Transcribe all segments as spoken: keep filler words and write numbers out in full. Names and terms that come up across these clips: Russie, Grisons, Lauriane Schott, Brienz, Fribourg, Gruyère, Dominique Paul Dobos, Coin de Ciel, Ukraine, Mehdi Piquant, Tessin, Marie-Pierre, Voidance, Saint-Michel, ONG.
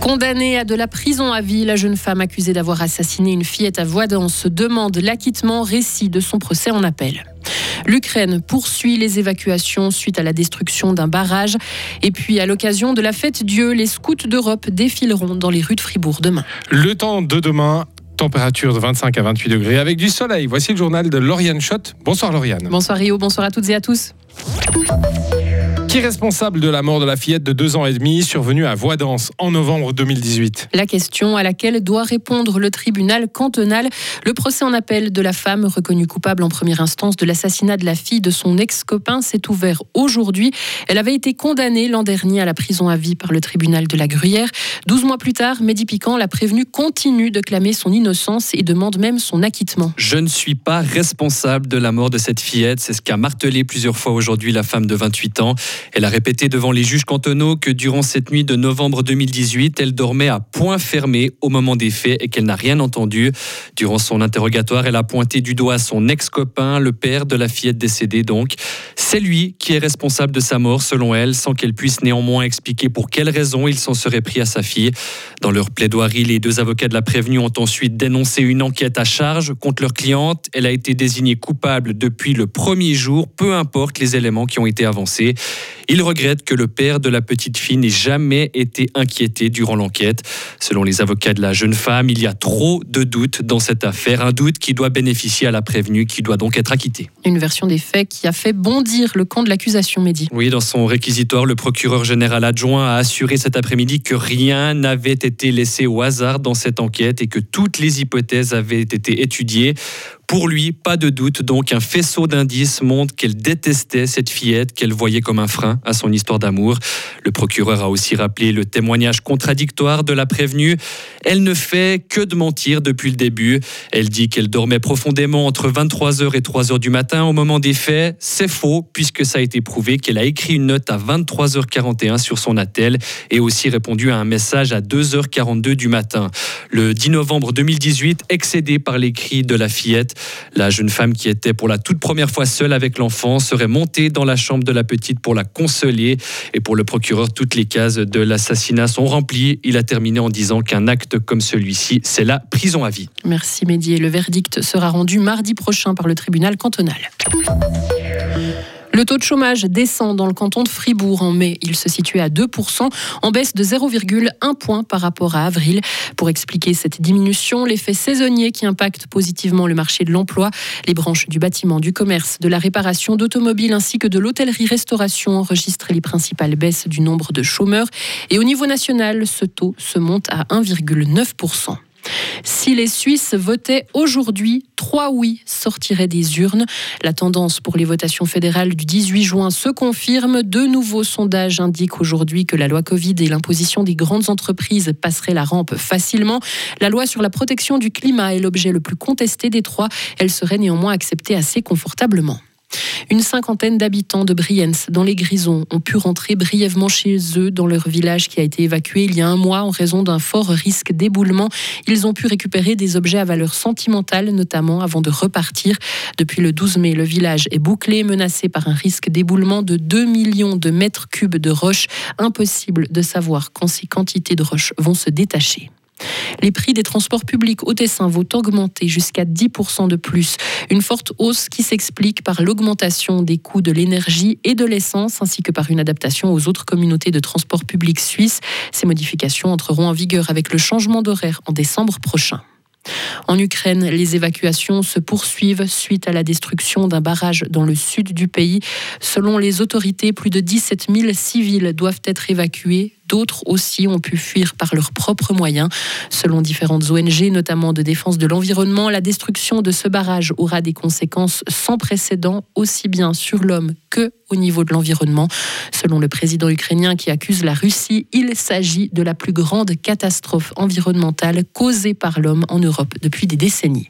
Condamnée à de la prison à vie, la jeune femme accusée d'avoir assassiné une fillette à Voidance demande l'acquittement, récit de son procès en appel. L'Ukraine poursuit les évacuations suite à la destruction d'un barrage. Et puis, à l'occasion de la fête Dieu, les scouts d'Europe défileront dans les rues de Fribourg demain. Le temps de demain, température de vingt-cinq à vingt-huit degrés avec du soleil. Voici le journal de Lauriane Schott. Bonsoir Lauriane. Bonsoir Rio, bonsoir à toutes et à tous. Qui est responsable de la mort de la fillette de deux ans et demi survenue à Voidance en novembre deux mille dix-huit? La question à laquelle doit répondre le tribunal cantonal. Le procès en appel de la femme reconnue coupable en première instance de l'assassinat de la fille de son ex-copain s'est ouvert aujourd'hui. Elle avait été condamnée l'an dernier à la prison à vie par le tribunal de la Gruyère. douze mois plus tard, Mehdi Piquant, la prévenue, continue de clamer son innocence et demande même son acquittement. Je ne suis pas responsable de la mort de cette fillette. C'est ce qu'a martelé plusieurs fois aujourd'hui la femme de vingt-huit ans. Elle a répété devant les juges cantonaux que durant cette nuit de novembre deux mille dix-huit, elle dormait à poings fermés au moment des faits et qu'elle n'a rien entendu. Durant son interrogatoire, elle a pointé du doigt son ex-copain, le père de la fillette décédée donc. C'est lui qui est responsable de sa mort, selon elle, sans qu'elle puisse néanmoins expliquer pour quelles raisons il s'en serait pris à sa fille. Dans leur plaidoirie, les deux avocats de la prévenue ont ensuite dénoncé une enquête à charge contre leur cliente. Elle a été désignée coupable depuis le premier jour, peu importe les éléments qui ont été avancés. Il regrette que le père de la petite fille n'ait jamais été inquiété durant l'enquête. Selon les avocats de la jeune femme, il y a trop de doutes dans cette affaire. Un doute qui doit bénéficier à la prévenue, qui doit donc être acquittée. Une version des faits qui a fait bondir le camp de l'accusation, Mehdi. Oui, dans son réquisitoire, le procureur général adjoint a assuré cet après-midi que rien n'avait été laissé au hasard dans cette enquête et que toutes les hypothèses avaient été étudiées. Pour lui, pas de doute, donc un faisceau d'indices montre qu'elle détestait cette fillette qu'elle voyait comme un frein à son histoire d'amour. Le procureur a aussi rappelé le témoignage contradictoire de la prévenue. Elle ne fait que de mentir depuis le début. Elle dit qu'elle dormait profondément entre vingt-trois heures et trois heures du matin au moment des faits. C'est faux, puisque ça a été prouvé qu'elle a écrit une note à vingt-trois heures quarante et un sur son attel et aussi répondu à un message à deux heures quarante-deux du matin. Le dix novembre deux mille dix-huit, excédée par les cris de la fillette, la jeune femme qui était pour la toute première fois seule avec l'enfant serait montée dans la chambre de la petite pour la consoler. Et pour le procureur, toutes les cases de l'assassinat sont remplies. Il a terminé en disant qu'un acte comme celui-ci, c'est la prison à vie. Merci Mehdi. Le verdict sera rendu mardi prochain par le tribunal cantonal. Le taux de chômage descend dans le canton de Fribourg en mai. Il se situait à deux pour cent, en baisse de zéro virgule un point par rapport à avril. Pour expliquer cette diminution, l'effet saisonnier qui impacte positivement le marché de l'emploi. Les branches du bâtiment, du commerce, de la réparation d'automobiles ainsi que de l'hôtellerie-restauration enregistrent les principales baisses du nombre de chômeurs. Et au niveau national, ce taux se monte à un virgule neuf pour cent. Si les Suisses votaient aujourd'hui, trois oui sortiraient des urnes. La tendance pour les votations fédérales du dix-huit juin se confirme. De nouveaux sondages indiquent aujourd'hui que la loi Covid et l'imposition des grandes entreprises passeraient la rampe facilement. La loi sur la protection du climat est l'objet le plus contesté des trois. Elle serait néanmoins acceptée assez confortablement. Une cinquantaine d'habitants de Brienz, dans les Grisons, ont pu rentrer brièvement chez eux dans leur village qui a été évacué il y a un mois en raison d'un fort risque d'éboulement. Ils ont pu récupérer des objets à valeur sentimentale, notamment avant de repartir. Depuis le douze mai, le village est bouclé, menacé par un risque d'éboulement de deux millions de mètres cubes de roches. Impossible de savoir quand ces quantités de roches vont se détacher. Les prix des transports publics au Tessin vont augmenter jusqu'à dix pour cent de plus. Une forte hausse qui s'explique par l'augmentation des coûts de l'énergie et de l'essence, ainsi que par une adaptation aux autres communautés de transports publics suisses. Ces modifications entreront en vigueur avec le changement d'horaire en décembre prochain. En Ukraine, les évacuations se poursuivent suite à la destruction d'un barrage dans le sud du pays. Selon les autorités, plus de dix-sept mille civils doivent être évacués. D'autres aussi ont pu fuir par leurs propres moyens. Selon différentes O N G, notamment de défense de l'environnement, la destruction de ce barrage aura des conséquences sans précédent, aussi bien sur l'homme que au niveau de l'environnement. Selon le président ukrainien qui accuse la Russie, il s'agit de la plus grande catastrophe environnementale causée par l'homme en Europe depuis des décennies.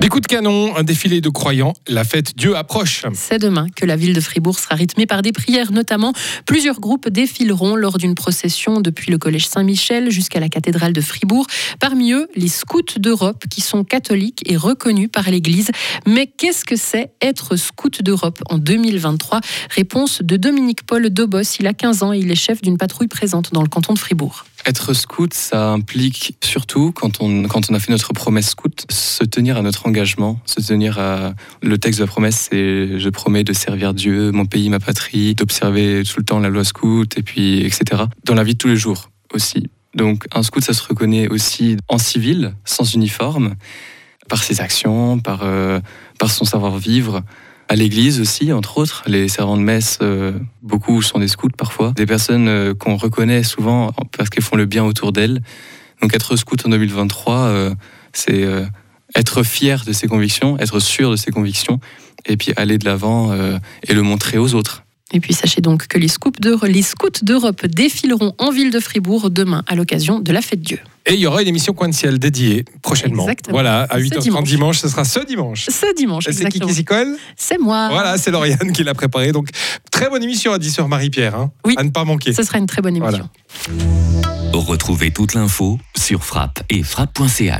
Des coups de canon, un défilé de croyants, la fête Dieu approche. C'est demain que la ville de Fribourg sera rythmée par des prières notamment. Plusieurs groupes défileront lors d'une procession depuis le collège Saint-Michel jusqu'à la cathédrale de Fribourg. Parmi eux, les scouts d'Europe qui sont catholiques et reconnus par l'Église. Mais qu'est-ce que c'est être scout d'Europe en deux mille vingt-trois? Réponse de Dominique Paul Dobos, il a quinze ans et il est chef d'une patrouille présente dans le canton de Fribourg. Être scout, ça implique surtout, quand on, quand on a fait notre promesse scout, se tenir à notre engagement, se tenir à... Le texte de la promesse, c'est « Je promets de servir Dieu, mon pays, ma patrie », d'observer tout le temps la loi scout, et puis, et cetera. Dans la vie de tous les jours aussi. Donc un scout, ça se reconnaît aussi en civil, sans uniforme, par ses actions, par, euh, par son savoir-vivre. À l'église aussi, entre autres, les servants de messe, euh, beaucoup sont des scouts parfois, des personnes euh, qu'on reconnaît souvent parce qu'elles font le bien autour d'elles. Donc être scout en deux mille vingt-trois, euh, c'est euh, être fier de ses convictions, être sûr de ses convictions, et puis aller de l'avant euh, et le montrer aux autres. Et puis sachez donc que les scouts d'Europe défileront en ville de Fribourg demain à l'occasion de la fête Dieu. Et il y aura une émission Coin de Ciel dédiée prochainement. Exactement. Voilà, à huit heures trente dimanche. dimanche, ce sera ce dimanche. Ce dimanche, et c'est exactement. Qui qui s'y colle ? C'est moi. Voilà, c'est Lauriane qui l'a préparée. Donc, très bonne émission à dix heures Marie-Pierre. Hein, oui, à ne pas manquer. Ce sera une très bonne émission. Voilà. Retrouvez toute l'info sur frappe et frappe point c h.